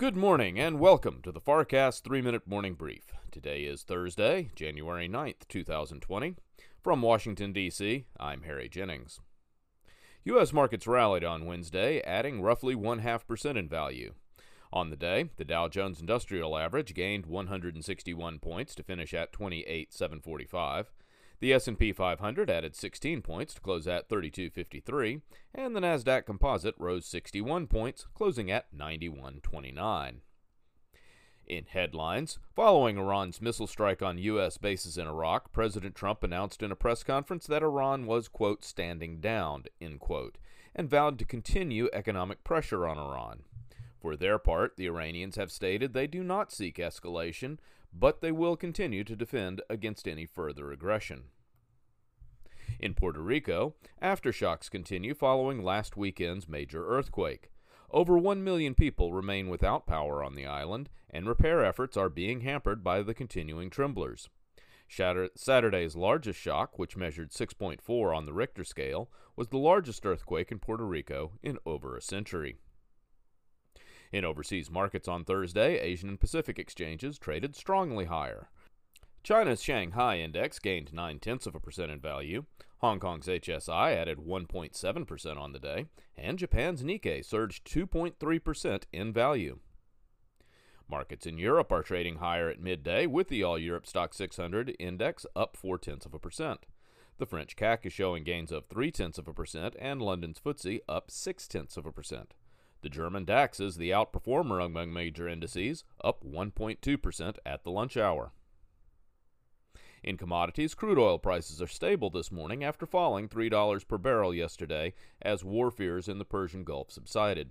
Good morning and welcome to the Farcast 3-Minute Morning Brief. Today is Thursday, January 9th, 2020. From Washington, D.C., I'm Harry Jennings. U.S. markets rallied on Wednesday, adding roughly 0.5% in value. On the day, the Dow Jones Industrial Average gained 161 points to finish at 28,745. The S&P 500 added 16 points to close at 32.53, and the Nasdaq Composite rose 61 points, closing at 91.29. In headlines, following Iran's missile strike on U.S. bases in Iraq, President Trump announced in a press conference that Iran was, quote, standing down, end quote, and vowed to continue economic pressure on Iran. For their part, the Iranians have stated they do not seek escalation, but they will continue to defend against any further aggression. In Puerto Rico, aftershocks continue following last weekend's major earthquake. Over 1 million people remain without power on the island, and repair efforts are being hampered by the continuing tremblers. Saturday's largest shock, which measured 6.4 on the Richter scale, was the largest earthquake in Puerto Rico in over a century. In overseas markets on Thursday, Asian and Pacific exchanges traded strongly higher. China's Shanghai Index gained 0.9% in value, Hong Kong's HSI added 1.7% on the day, and Japan's Nikkei surged 2.3% in value. Markets in Europe are trading higher at midday, with the All-Europe Stock 600 Index up 0.4%. The French CAC is showing gains of 0.3%, and London's FTSE up 0.6%. The German DAX is the outperformer among major indices, up 1.2% at the lunch hour. In commodities, crude oil prices are stable this morning after falling $3 per barrel yesterday as war fears in the Persian Gulf subsided.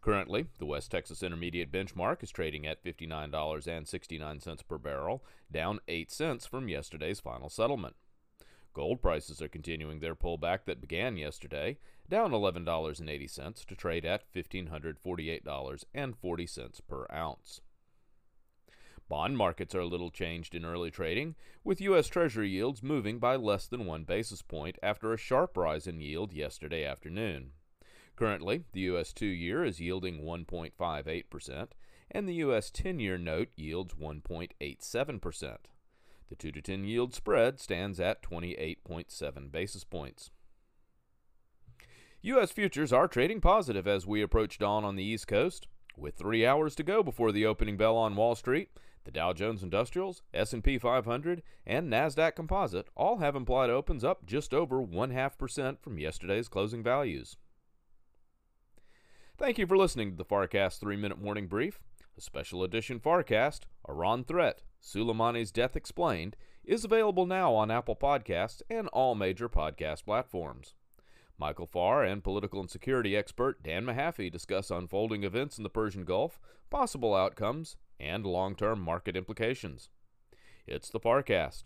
Currently, the West Texas Intermediate benchmark is trading at $59.69 per barrel, down 8 cents from yesterday's final settlement. Gold prices are continuing their pullback that began yesterday, down $11.80 to trade at $1,548.40 per ounce. Bond markets are little changed in early trading, with U.S. Treasury yields moving by less than 1 basis point after a sharp rise in yield yesterday afternoon. Currently, the U.S. 2-year is yielding 1.58%, and the U.S. 10-year note yields 1.87%. The 2 to 10 yield spread stands at 28.7 basis points. U.S. futures are trading positive as we approach dawn on the East Coast. With 3 hours to go before the opening bell on Wall Street, the Dow Jones Industrials, S&P 500, and Nasdaq Composite all have implied opens up just over 0.5% from yesterday's closing values. Thank you for listening to the Farcast 3-Minute Morning Brief. A special edition Farcast, Iran Threat, Soleimani's Death Explained, is available now on Apple Podcasts and all major podcast platforms. Michael Farr and political and security expert Dan Mahaffey discuss unfolding events in the Persian Gulf, possible outcomes, and long-term market implications. It's the Farcast.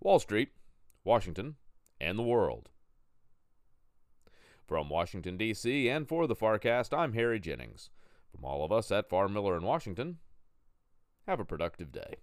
Wall Street, Washington, and the world. From Washington, D.C., and for the Farcast, I'm Harry Jennings. From all of us at Farm Miller in Washington, have a productive day.